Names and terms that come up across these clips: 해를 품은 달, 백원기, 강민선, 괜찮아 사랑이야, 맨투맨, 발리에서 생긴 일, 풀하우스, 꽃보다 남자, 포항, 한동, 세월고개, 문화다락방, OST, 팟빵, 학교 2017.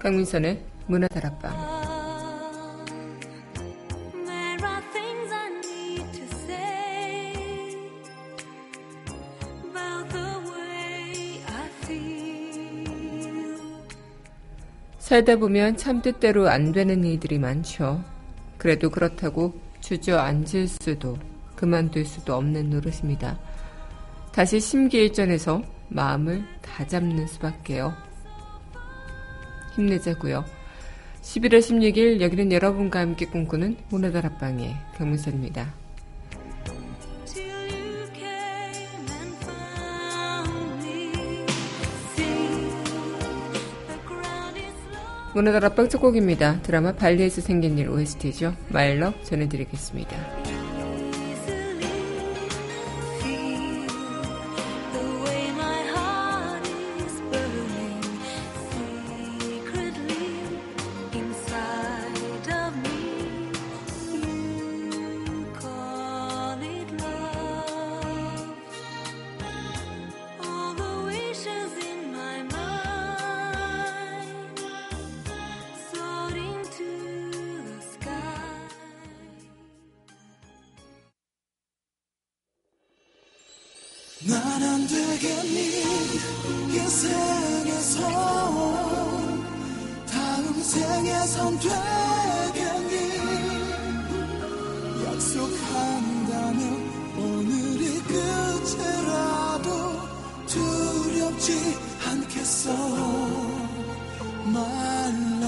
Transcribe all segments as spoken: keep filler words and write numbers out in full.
강민선의 문화다락방. 살다 보면 참 뜻대로 안 되는 일들이 많죠. 그래도 그렇다고 주저앉을 수도 그만둘 수도 없는 노릇입니다. 다시 심기일전해서 마음을 다잡는 수밖에요. 힘내자고요. 십일월 십육일 여기는 여러분과 함께 꿈꾸는 문화다락방의 강민선입니다. 문화다락방 첫 곡입니다. 드라마 발리에서 생긴 일 오에스티죠. My Love 전해드리겠습니다. 난 안 되겠니 인생에서 다음 생에선 되겠니 약속한다면 오늘이 끝이라도 두렵지 않겠어 말로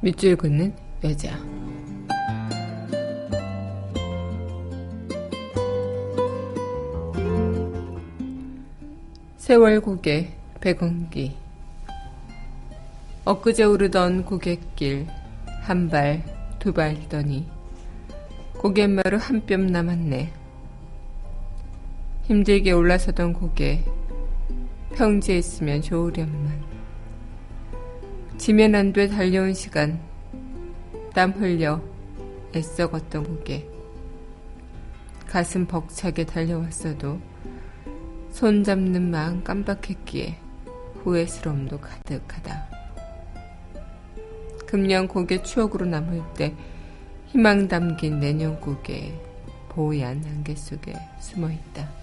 밑줄 긋는 여자. 세월고개 백원기. 엊그제 오르던 고갯길 한 발 두 발 더니 고갯마루 한 뼘 남았네. 힘들게 올라서던 고개 평지했으면 좋으련만. 지면 안 돼 달려온 시간 땀 흘려 애써 걷던 고개 가슴 벅차게 달려왔어도 손잡는 마음 깜빡했기에 후회스러움도 가득하다. 금년 곡의 추억으로 남을 때 희망 담긴 내년 곡의 보얀 안개 속에 숨어있다.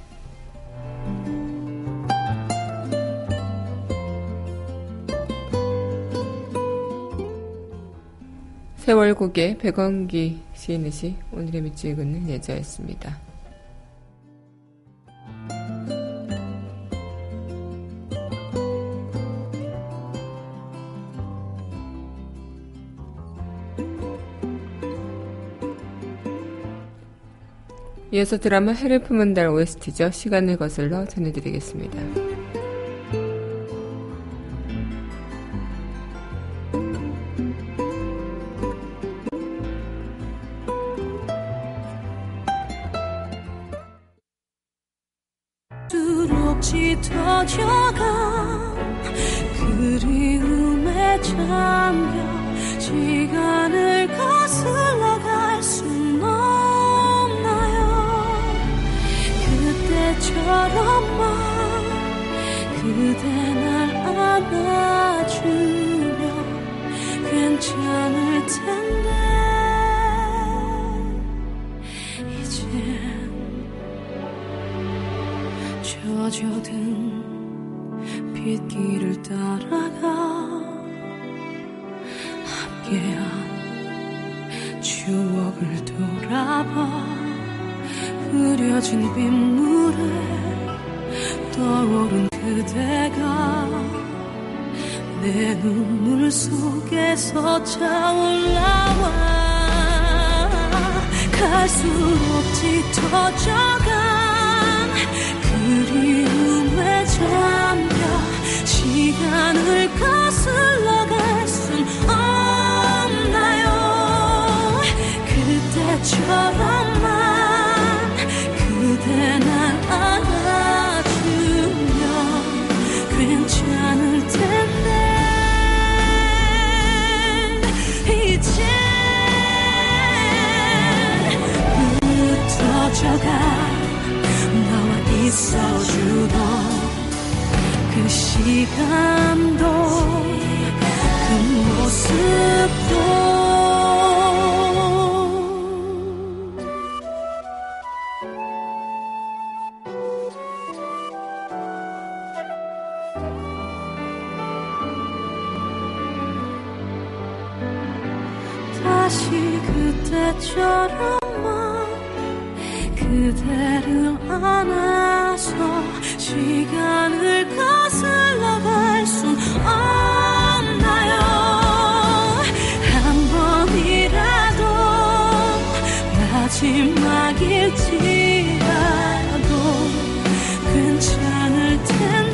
세월고개 백원기 시인의 시 오늘의 밑줄 긋는 예저였습니다. 이어서 드라마 해를 품은 달 오에스티죠. 시간을 거슬러 전해드리겠습니다. 수록 짙어져가 그리움에 잠겨 시간을 거슬러 갈 순 없 처럼만 그대 날 안아주면 괜찮을 텐데 이젠 젖어든 빗길을 따라가 함께한 추억을 돌아봐 흐려진 빗물에 떠오른 그대가 내 눈물 속에서 차올라와 갈수록 짙어져간 그리움에 잠겨 시간을 거슬러 갈 순 없나요 그때처럼만 그대 날 안아주면 괜찮을 텐데 이제 흩어져가 나와 있어주던 그 시간도 그 모습도 다시 그때처럼만 그대를 안아서 시간을 거슬러 갈 순 없나요 한 번이라도 마지막일지라도 괜찮을 텐데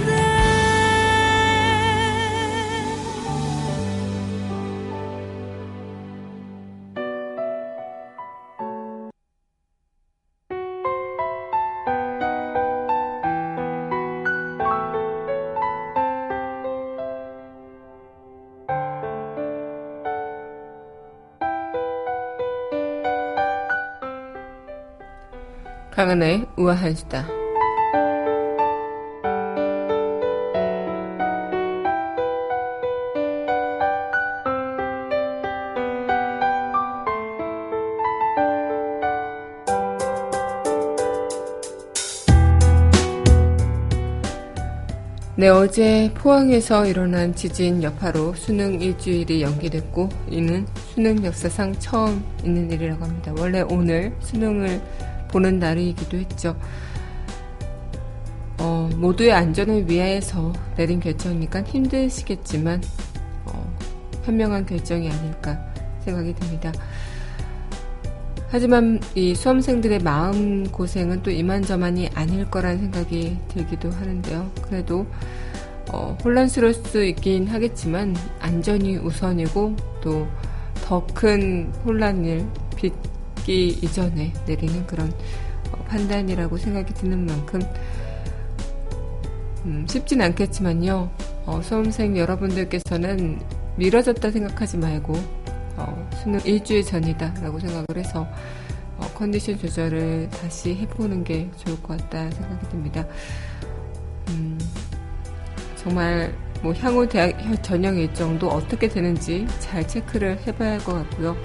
강은하의 우아한 수다. 네, 어제 포항에서 일어난 지진 여파로 수능 일주일이 연기됐고 이는 수능 역사상 처음 있는 일이라고 합니다. 원래 오늘 수능을 보는 날이기도 했죠. 어, 모두의 안전을 위해서 내린 결정이니까 힘드시겠지만 어, 현명한 결정이 아닐까 생각이 듭니다. 하지만 이 수험생들의 마음고생은 또 이만저만이 아닐 거란 생각이 들기도 하는데요. 그래도 어, 혼란스러울 수 있긴 하겠지만 안전이 우선이고 또 더 큰 혼란을 빚 이전에 내리는 그런 판단이라고 생각이 드는 만큼 음, 쉽진 않겠지만요. 어, 수험생 여러분들께서는 미뤄졌다 생각하지 말고 어, 수능 일주일 전이다 라고 생각을 해서 컨디션 조절을 다시 해보는 게 좋을 것 같다 생각이 듭니다. 음, 정말 뭐 향후 대학 전형 일정도 어떻게 되는지 잘 체크를 해봐야 할 것 같고요.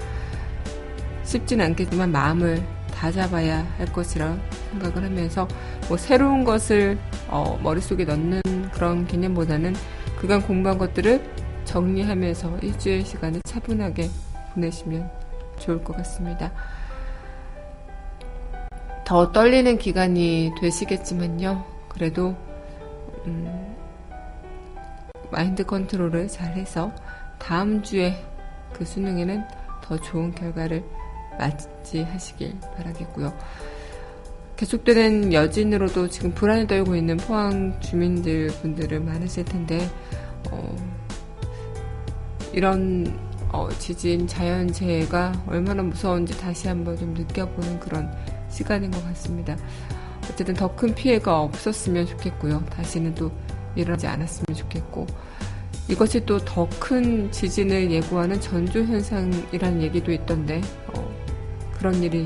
쉽진 않겠지만 마음을 다잡아야 할 것이라 생각을 하면서 뭐 새로운 것을 어, 머릿속에 넣는 그런 개념보다는 그간 공부한 것들을 정리하면서 일주일 시간을 차분하게 보내시면 좋을 것 같습니다. 더 떨리는 기간이 되시겠지만요. 그래도 음, 마인드 컨트롤을 잘해서 다음 주에 그 수능에는 더 좋은 결과를 맞이하시길 바라겠고요. 계속되는 여진으로도 지금 불안을 떨고 있는 포항 주민들 분들은 많으실 텐데 어, 이런 어, 지진, 자연재해가 얼마나 무서운지 다시 한번 좀 느껴보는 그런 시간인 것 같습니다. 어쨌든 더 큰 피해가 없었으면 좋겠고요. 다시는 또 일어나지 않았으면 좋겠고, 이것이 또 더 큰 지진을 예고하는 전조현상이라는 얘기도 있던데 어, 그런 일이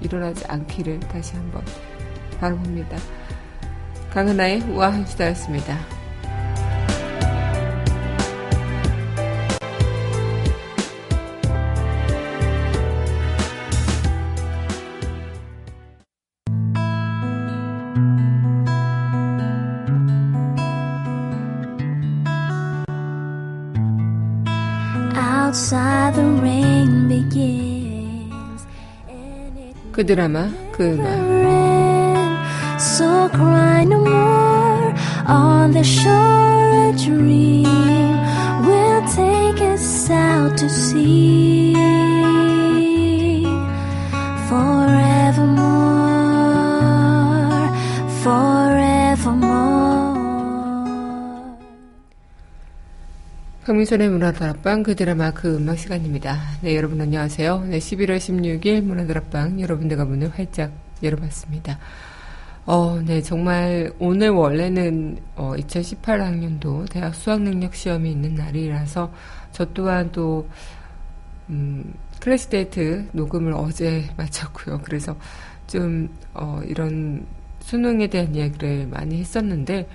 일어나지 않기를 다시 한번 바라봅니다. 강은하의 우아한 수다였습니다. 그 드라마 그 음악 강민선의 문화다락방 그 드라마 그 음악 시간입니다. 네, 여러분 안녕하세요. 네, 십일월 십육일 문화다락방 여러분들과 문을 활짝 열어봤습니다. 어, 네, 정말 오늘 원래는 어, 이천십팔 학년도 대학 수학능력 시험이 있는 날이라서 저 또한 또 음, 클래식 데이트 녹음을 어제 마쳤고요. 그래서 좀 어, 이런 수능에 대한 이야기를 많이 했었는데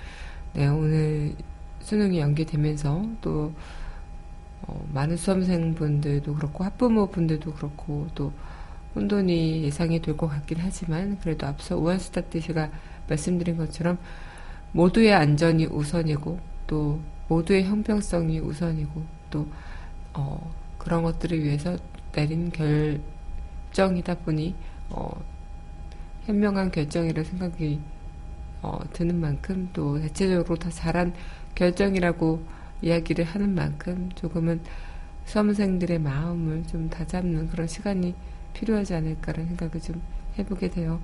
네, 오늘 수능이 연기되면서 또 어, 많은 수험생분들도 그렇고 학부모분들도 그렇고 또 혼돈이 예상이 될 것 같긴 하지만 그래도 앞서 우한수다 때 제가 말씀드린 것처럼 모두의 안전이 우선이고 또 모두의 형평성이 우선이고 또 어, 그런 것들을 위해서 내린 결정이다 보니 어, 현명한 결정이라 생각이 어, 드는 만큼 또 대체적으로 다 잘한 결정이라고 이야기를 하는 만큼 조금은 수험생들의 마음을 좀 다잡는 그런 시간이 필요하지 않을까라는 생각을 좀 해보게 돼요.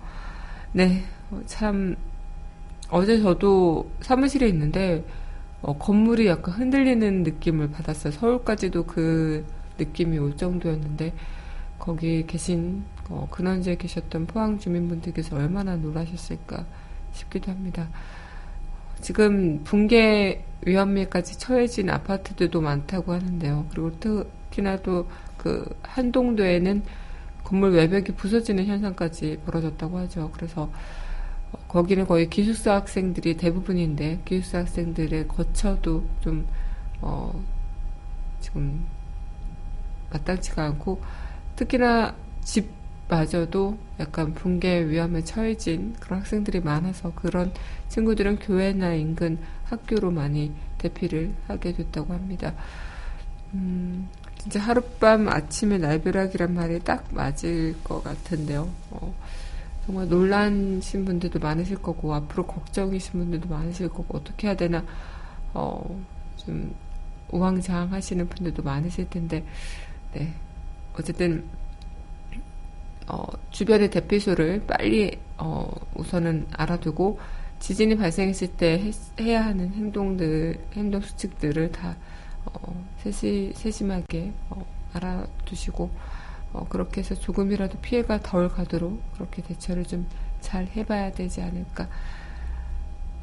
네, 참 어제 저도 사무실에 있는데 어, 건물이 약간 흔들리는 느낌을 받았어요. 서울까지도 그 느낌이 올 정도였는데 거기 계신 어, 근원지에 계셨던 포항 주민분들께서 얼마나 놀라셨을까 싶기도 합니다. 지금 붕괴 위험에까지 처해진 아파트들도 많다고 하는데요. 그리고 특히나 또 그 한동도에는 건물 외벽이 부서지는 현상까지 벌어졌다고 하죠. 그래서 거기는 거의 기숙사 학생들이 대부분인데 기숙사 학생들의 거처도 좀 어 지금 마땅치가 않고 특히나 집마저도 약간 붕괴 위험에 처해진 그런 학생들이 많아서 그런 친구들은 교회나 인근 학교로 많이 대피를 하게 됐다고 합니다. 음, 진짜 하룻밤 아침에 날벼락이란 말이 딱 맞을 것 같은데요. 어, 정말 놀라신 분들도 많으실 거고 앞으로 걱정이신 분들도 많으실 거고 어떻게 해야 되나 어, 좀 우왕좌왕 하시는 분들도 많으실 텐데 네, 어쨌든 어, 주변의 대피소를 빨리 어, 우선은 알아두고 지진이 발생했을 때 해, 해야 하는 행동들, 행동 수칙들을 다 어, 세시, 세심하게 어, 알아두시고 어, 그렇게 해서 조금이라도 피해가 덜 가도록 그렇게 대처를 좀 잘 해봐야 되지 않을까.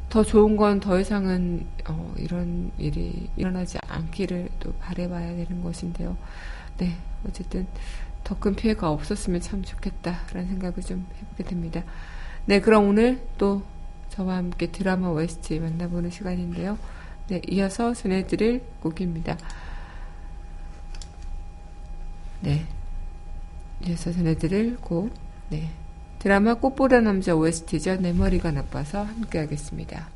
더 좋은 건 더 이상은 어, 이런 일이 일어나지 않기를 또 바라봐야 되는 것인데요. 네, 어쨌든 더 큰 피해가 없었으면 참 좋겠다라는 생각을 좀 해보게 됩니다. 네, 그럼 오늘 또 저와 함께 드라마 오에스티 만나보는 시간인데요. 네, 이어서 전해드릴 곡입니다. 네, 이어서 전해드릴 곡, 네, 드라마 꽃보다 남자 오에스티죠. 내 머리가 나빠서 함께 하겠습니다.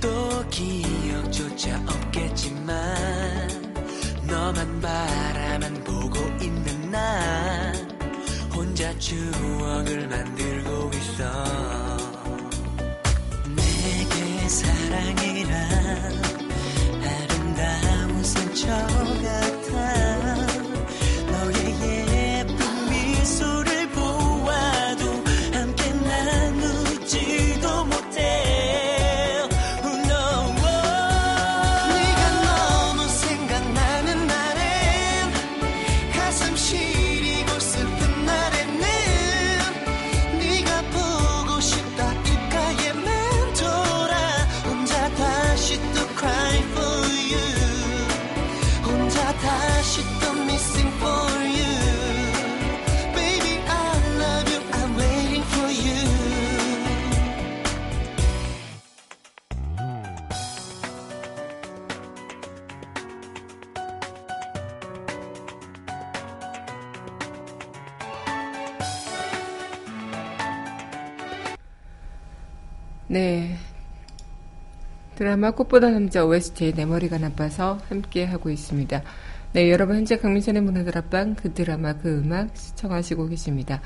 또 기억조차 없겠지만 너만 바라만 보고 있는 나 혼자 추억을 만들고 있어. 내게 사랑이란 아름다운 상처 같아. 너의 예쁜 미소를 네, 드라마 꽃보다 남자 오에스티의 내 머리가 나빠서 함께 하고 있습니다. 네, 여러분 현재 강민선의 문화다락방 그 드라마 그 음악 시청하시고 계십니다.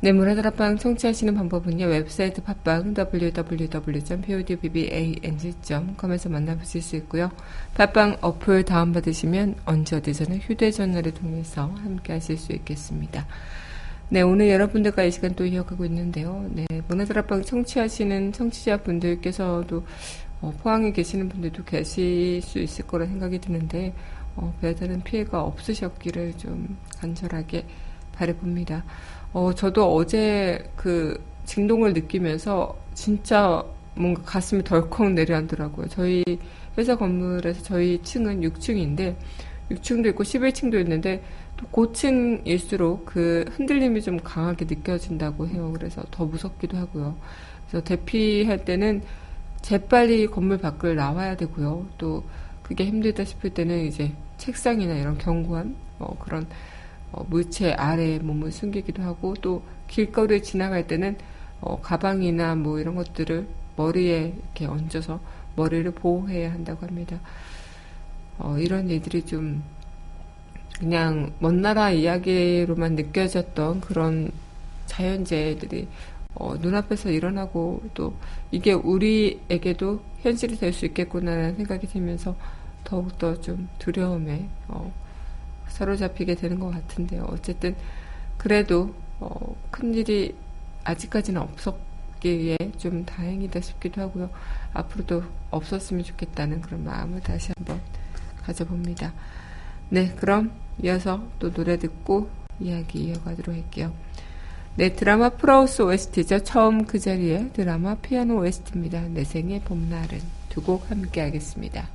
네, 문화다락방 청취하시는 방법은요, 웹사이트 팟빵 더블유 더블유 더블유 점 팟 오 디 비 비 에이 엔 지 점 컴에서 만나보실 수 있고요. 팟빵 어플 다운받으시면 언제 어디서나 휴대전화를 통해서 함께 하실 수 있겠습니다. 네, 오늘 여러분들과 이 시간 또 이어가고 있는데요. 네, 문화다락방 청취하시는 청취자분들께서도 어, 포항에 계시는 분들도 계실 수 있을 거라 생각이 드는데 어, 별다른 피해가 없으셨기를 좀 간절하게 바라봅니다. 어, 저도 어제 그 진동을 느끼면서 진짜 뭔가 가슴이 덜컥 내려앉더라고요. 저희 회사 건물에서 저희 층은 육 층인데 육 층도 있고 십일 층도 있는데 또 고층일수록 그 흔들림이 좀 강하게 느껴진다고 해요. 그래서 더 무섭기도 하고요. 그래서 대피할 때는 재빨리 건물 밖을 나와야 되고요. 또 그게 힘들다 싶을 때는 이제 책상이나 이런 견고한 뭐 그런 어 물체 아래에 몸을 숨기기도 하고 또 길거리를 지나갈 때는 어 가방이나 뭐 이런 것들을 머리에 이렇게 얹어서 머리를 보호해야 한다고 합니다. 어 이런 일들이 좀 그냥 먼 나라 이야기로만 느껴졌던 그런 자연재해들이 어, 눈앞에서 일어나고 또 이게 우리에게도 현실이 될 수 있겠구나라는 생각이 들면서 더욱더 좀 두려움에 어, 사로잡히게 되는 것 같은데요. 어쨌든 그래도 어, 큰일이 아직까지는 없었기에 좀 다행이다 싶기도 하고요. 앞으로도 없었으면 좋겠다는 그런 마음을 다시 한번 가져봅니다. 네, 그럼 이어서 또 노래 듣고 이야기 이어가도록 할게요. 네, 드라마 풀하우스 오에스티죠. 처음 그 자리에 드라마 피아노 오에스티입니다. 내 생의 봄날은. 두 곡 함께 하겠습니다.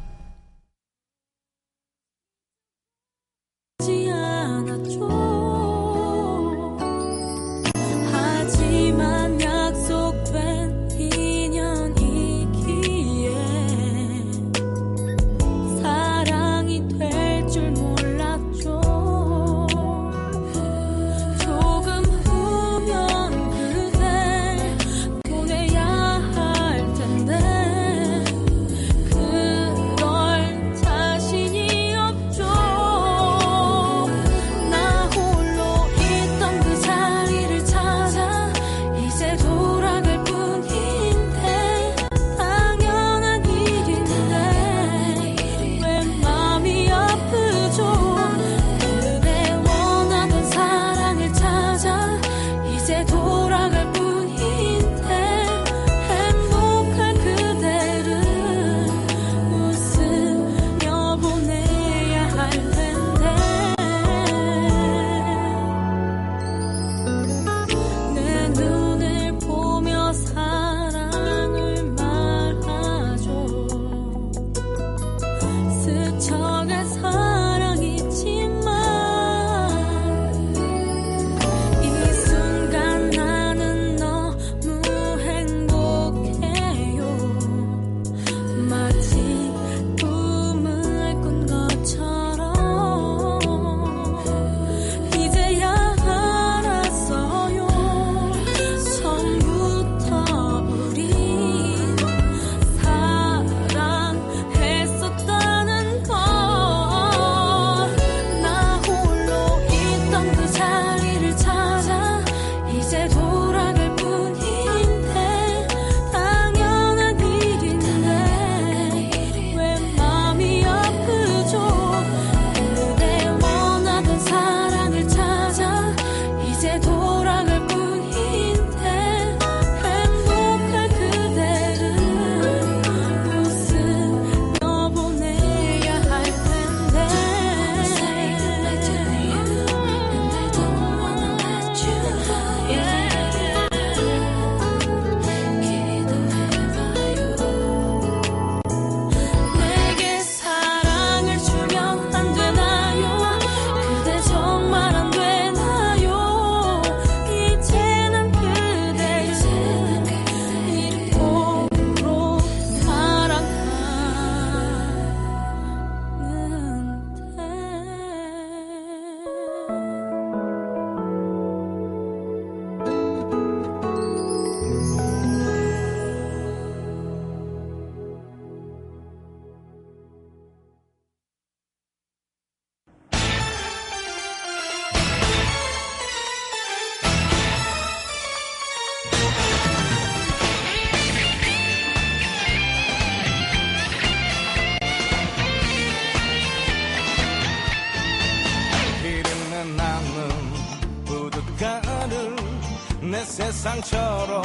상처럼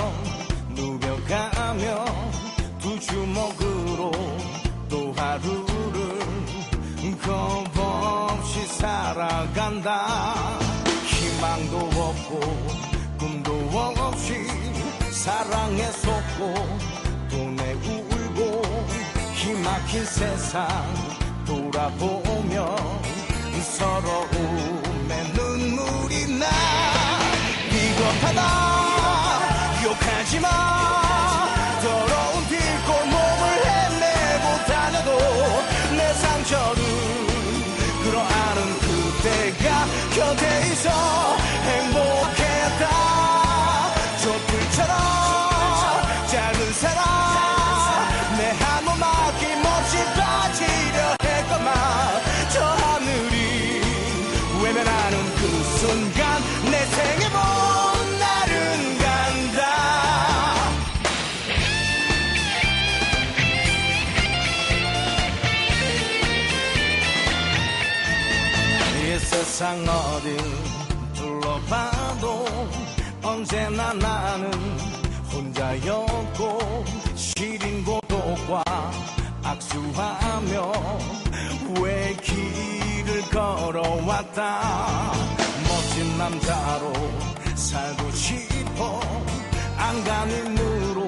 누벼가며 두 주먹으로 또 하루를 겁 없이 살아간다. 희망도 없고 꿈도 없이 사랑에 속고 돈에 울고 기막힌 세상 돌아보며 서러움에 눈물이 나. 비겁하다 욕하지마. 더러운 빌고 몸을 헤매고 다녀도 내 상처를 끌어안은 그대가 곁에 있어 행복했다. 촛불처럼 짧은 사랑 내 한몸 아낌없이 빠지려 했건만 저 하늘이 외면하는 그 순간 내 생의 봄 날은 간다. 세상 어딜 둘러봐도 언제나 나는 혼자였고 시린 고독과 악수하며 왜 길을 걸어왔다. 멋진 남자로 살고 싶어 안간 힘으로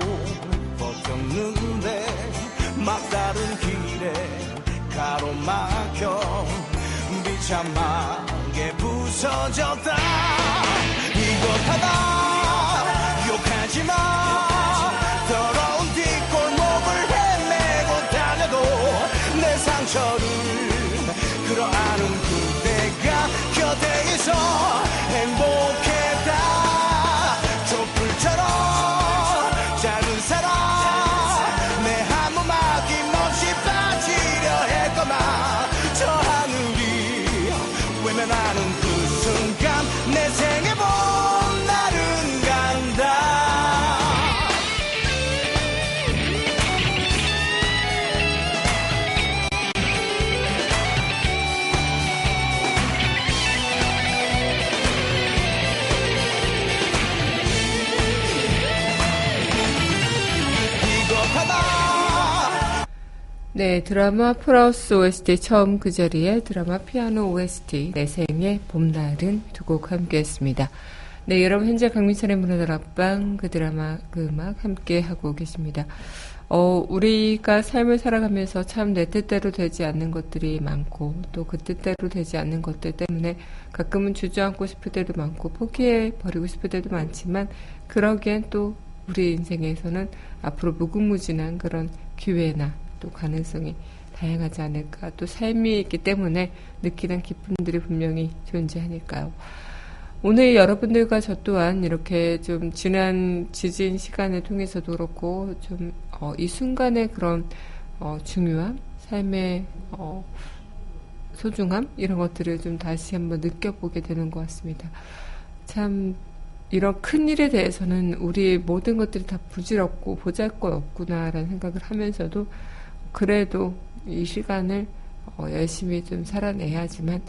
버텼는데 막다른 길에 가로막혀 비참하게 부서졌다. 이거 하다 욕하지마. 더러운 뒷골목을 헤매고 다녀도 내 상처를 끌어안은 그대가 곁에 있어 행복했다. 촛불처럼 작은 사랑 내 한 몸 아낌없이 빠지려 했거만 저 하늘이 외면하는 그 순간 내 생에 봄날은 간다. 네, 드라마 풀하우스 오에스티 처음 그 자리에 드라마 피아노 오에스티 내 생의 봄날은 두 곡 함께 했습니다. 네, 여러분 현재 강민선의 문화다락방 그 드라마 그 음악 함께 하고 계십니다. 어, 우리가 삶을 살아가면서 참 내 뜻대로 되지 않는 것들이 많고 또 그 뜻대로 되지 않는 것들 때문에 가끔은 주저앉고 싶을 때도 많고 포기해버리고 싶을 때도 많지만 그러기엔 또 우리 인생에서는 앞으로 무궁무진한 그런 기회나 또 가능성이 다양하지 않을까. 또 삶이 있기 때문에 느끼는 기쁨들이 분명히 존재하니까요. 오늘 여러분들과 저 또한 이렇게 좀 지난 지진 시간을 통해서도 그렇고 좀 어, 이 순간의 그런 어, 중요함, 삶의 어, 소중함 이런 것들을 좀 다시 한번 느껴보게 되는 것 같습니다. 참 이런 큰 일에 대해서는 우리 모든 것들이 다 부질없고 보잘것없구나라는 생각을 하면서도 그래도 이 시간을 어, 열심히 좀 살아내야지만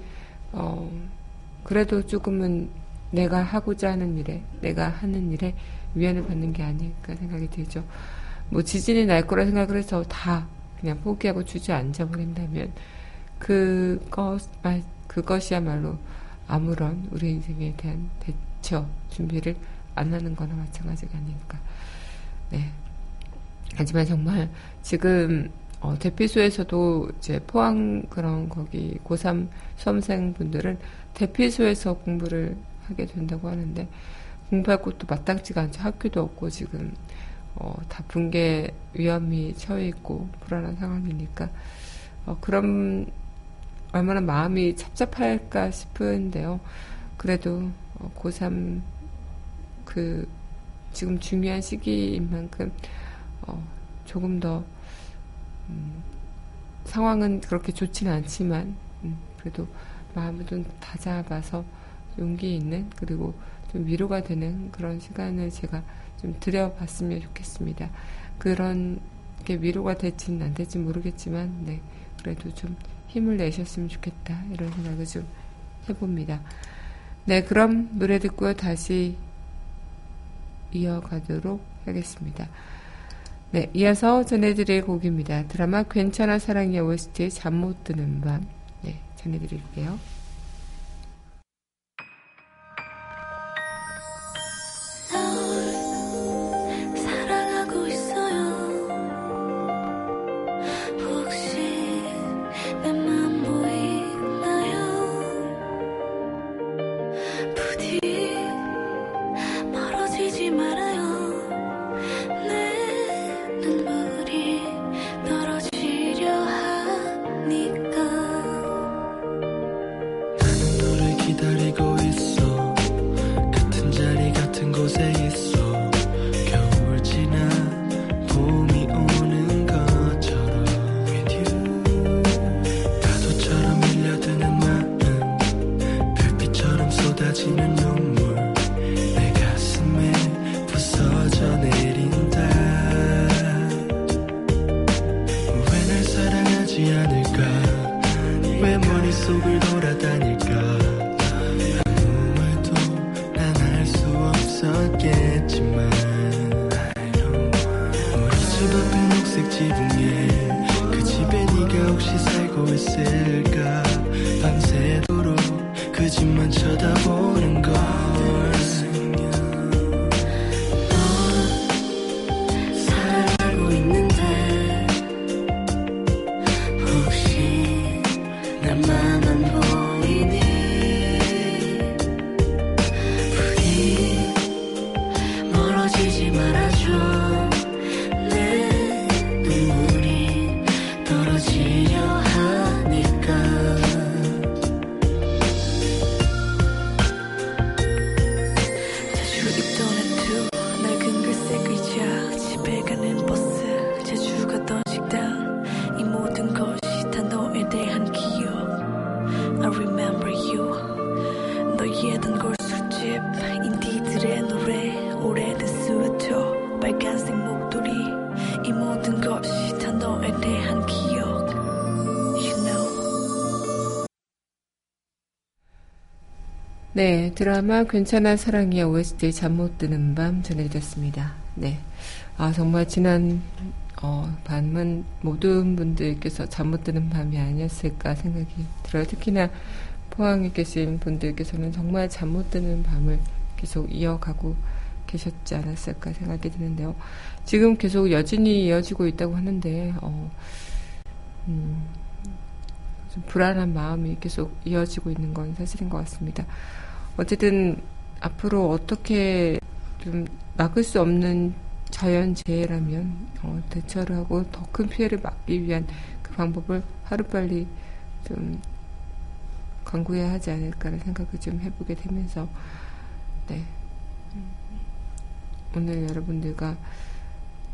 어, 그래도 조금은 내가 하고자 하는 일에 내가 하는 일에 위안을 받는 게 아닐까 생각이 들죠. 뭐 지진이 날 거라 생각을 해서 다 그냥 포기하고 주저앉아버린다면 그것, 아, 그것이야말로 아무런 우리 인생에 대한 대처 준비를 안 하는 거나 마찬가지가 아닐까. 네. 하지만 정말 지금 어, 대피소에서도 이제 포항 그런 거기 고삼 수험생분들은 대피소에서 공부를 하게 된다고 하는데 공부할 곳도 마땅치가 않죠. 학교도 없고 지금 어, 다 붕괴 위험이 처해 있고 불안한 상황이니까 어, 그럼 얼마나 마음이 찹찹할까 싶은데요. 그래도 어, 고삼 그 지금 중요한 시기인 만큼 어, 조금 더 음, 상황은 그렇게 좋지는 않지만 음, 그래도 마음을 좀 다잡아서 용기 있는 그리고 좀 위로가 되는 그런 시간을 제가 좀 드려봤으면 좋겠습니다. 그런 게 위로가 될지는 안 될지 모르겠지만 네, 그래도 좀 힘을 내셨으면 좋겠다 이런 생각을 좀 해봅니다. 네, 그럼 노래 듣고요. 다시 이어가도록 하겠습니다. 네, 이어서 전해드릴 곡입니다. 드라마 괜찮아 사랑이야 오에스티의 잠 못 드는 밤. 네, 전해드릴게요. 왜 머릿속을 돌아다닐까. 혹시 살고 있을까 밤새도록 그 집만 쳐다보는 걸 널 사랑하고 있는데 혹시 나만 안 보이니 부디 멀어지지 말아줘 네, 드라마 괜찮아 사랑이야 오에스티 잠 못 드는 밤 전해드렸습니다. 네, 아 정말 지난 어, 밤은 모든 분들께서 잠 못 드는 밤이 아니었을까 생각이 들어요. 특히나 포항에 계신 분들께서는 정말 잠 못 드는 밤을 계속 이어가고 계셨지 않았을까 생각이 드는데요. 지금 계속 여전히 이어지고 있다고 하는데 어, 음, 좀 불안한 마음이 계속 이어지고 있는 건 사실인 것 같습니다. 어쨌든 앞으로 어떻게 좀 막을 수 없는 자연재해라면 어, 대처를 하고 더 큰 피해를 막기 위한 그 방법을 하루빨리 좀 강구해야 하지 않을까라는 생각을 좀 해보게 되면서 네 오늘 여러분들과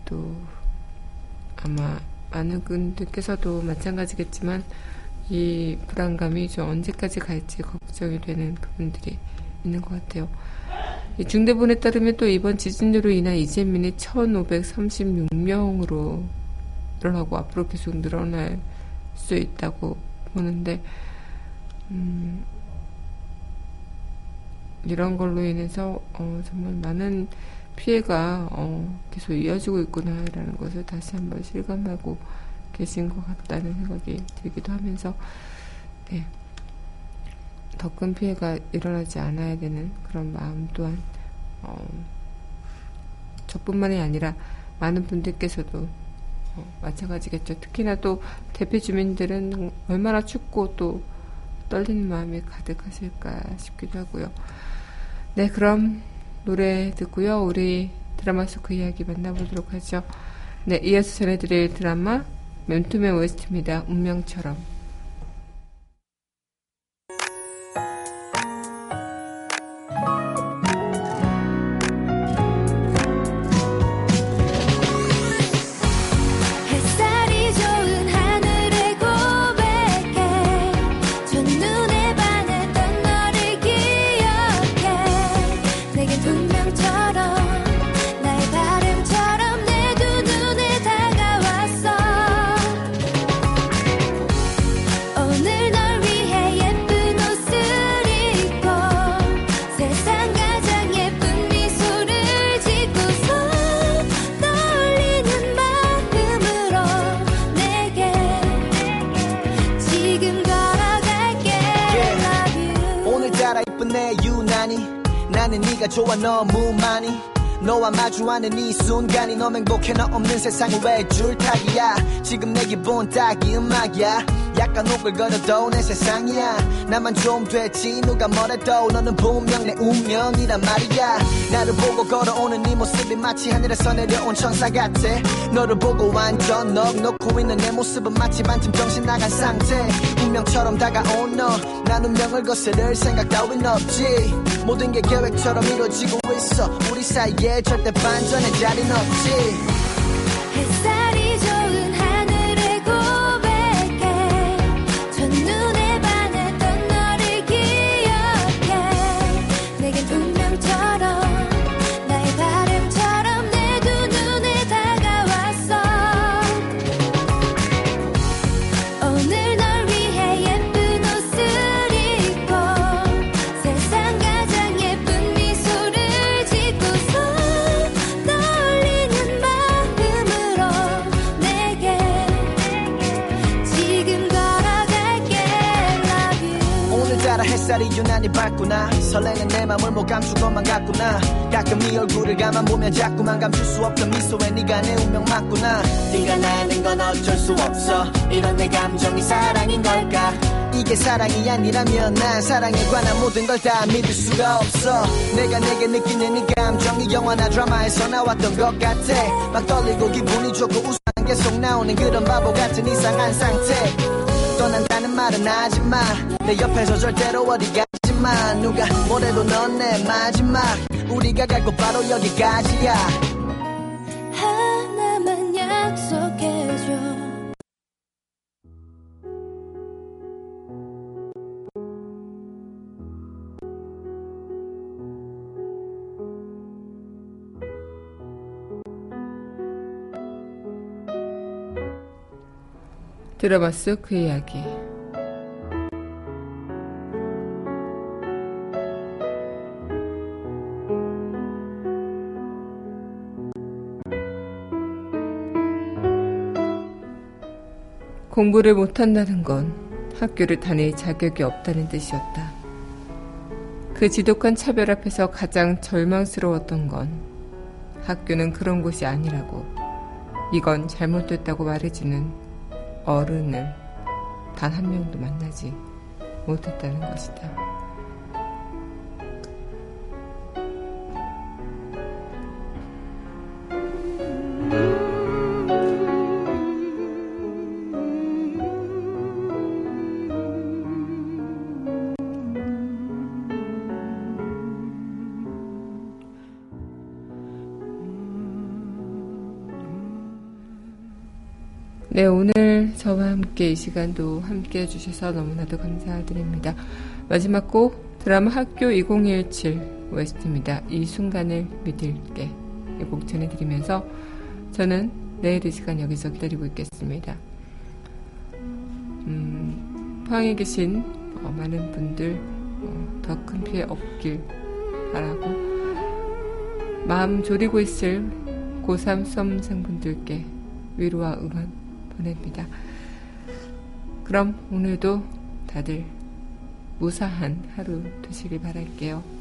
또 아마 많은 분들께서도 마찬가지겠지만 이 불안감이 좀 언제까지 갈지 걱정이 되는 부분들이 있는 것 같아요. 이 중대본에 따르면 또 이번 지진으로 인한 이재민이 천오백삼십육 명으로 늘어나고 앞으로 계속 늘어날 수 있다고 보는데 음, 이런 걸로 인해서 어, 정말 많은 피해가 어, 계속 이어지고 있구나라는 것을 다시 한번 실감하고 계신 것 같다는 생각이 들기도 하면서 네, 더 큰 피해가 일어나지 않아야 되는 그런 마음 또한 어, 저뿐만이 아니라 많은 분들께서도 어, 마찬가지겠죠. 특히나 또 대피 주민들은 얼마나 춥고 또 떨리는 마음이 가득하실까 싶기도 하고요. 네, 그럼 노래 듣고요. 우리 드라마 속 그 이야기 만나보도록 하죠. 네, 이어서 전해드릴 드라마 맨투맨 오에스티입니다. 운명처럼. 좋아 너무 많이 너와 마주하는 이 순간이 너무 행복해 너 없는 세상은 왜 줄타기야 지금 내 기분 딱이 음악이야 약간 오글거려도 내 세상이야 나만 좀 됐지 누가 뭐래도 너는 분명 내 운명이란 말이야 나를 보고 걸어오는 네 모습이 마치 하늘에서 내려온 천사 같아 너를 보고 완전 넋 놓고 있는 내 모습은 마치 반쯤 정신 나간 상태 운명처럼 다가온 너 난 운명을 거스를 생각 따윈 없지 모든 게 계획처럼 이루어지고 있어 우리 사이에 절대 반전의 자리는 없지 따라 햇살이 유난히 밝구나. 설레는 내 맘을 못 감출 것만 같구나. 가끔 네 얼굴을 가만 보면 자꾸만 감출 수 없던 미소에 네가 내 운명 맞구나. 네가 나는 건 어쩔 수 없어. 이런 내 감정이 사랑인 걸까? 이게 사랑이 아니라면 난 사랑에 관한 모든 걸 다 믿을 수가 없어. 내가 내게 느끼는 이 감정이 영화나 드라마에서 나왔던 것 같아. 막 떨리고 기분이 좋고 우스운 게 속 나오는 그런 바보 같은 이상한 상태. 떠난다는 말은 하지마. 내 옆에서 절대로 어디 가지마. 누가 뭐래도 넌 내 마지막. 우리가 갈 곳 바로 여기까지야. 하나만 약속해줘. 들어봤어 그 이야기. 공부를 못한다는 건 학교를 다닐 자격이 없다는 뜻이었다. 그 지독한 차별 앞에서 가장 절망스러웠던 건 학교는 그런 곳이 아니라고, 이건 잘못됐다고 말해주는 어른을 단 한 명도 만나지 못했다는 것이다. 네, 오늘 저와 함께 이 시간도 함께 해주셔서 너무나도 감사드립니다. 마지막 곡 드라마 학교 이천십칠 오에스티입니다. 이 순간을 믿을게. 이 곡 전해드리면서 저는 내일 이 시간 여기서 기다리고 있겠습니다. 음, 포항에 계신 어, 많은 분들 어, 더 큰 피해 없길 바라고, 마음 졸이고 있을 고삼 수험생분들께 위로와 응원 보냅니다. 그럼 오늘도 다들 무사한 하루 되시길 바랄게요.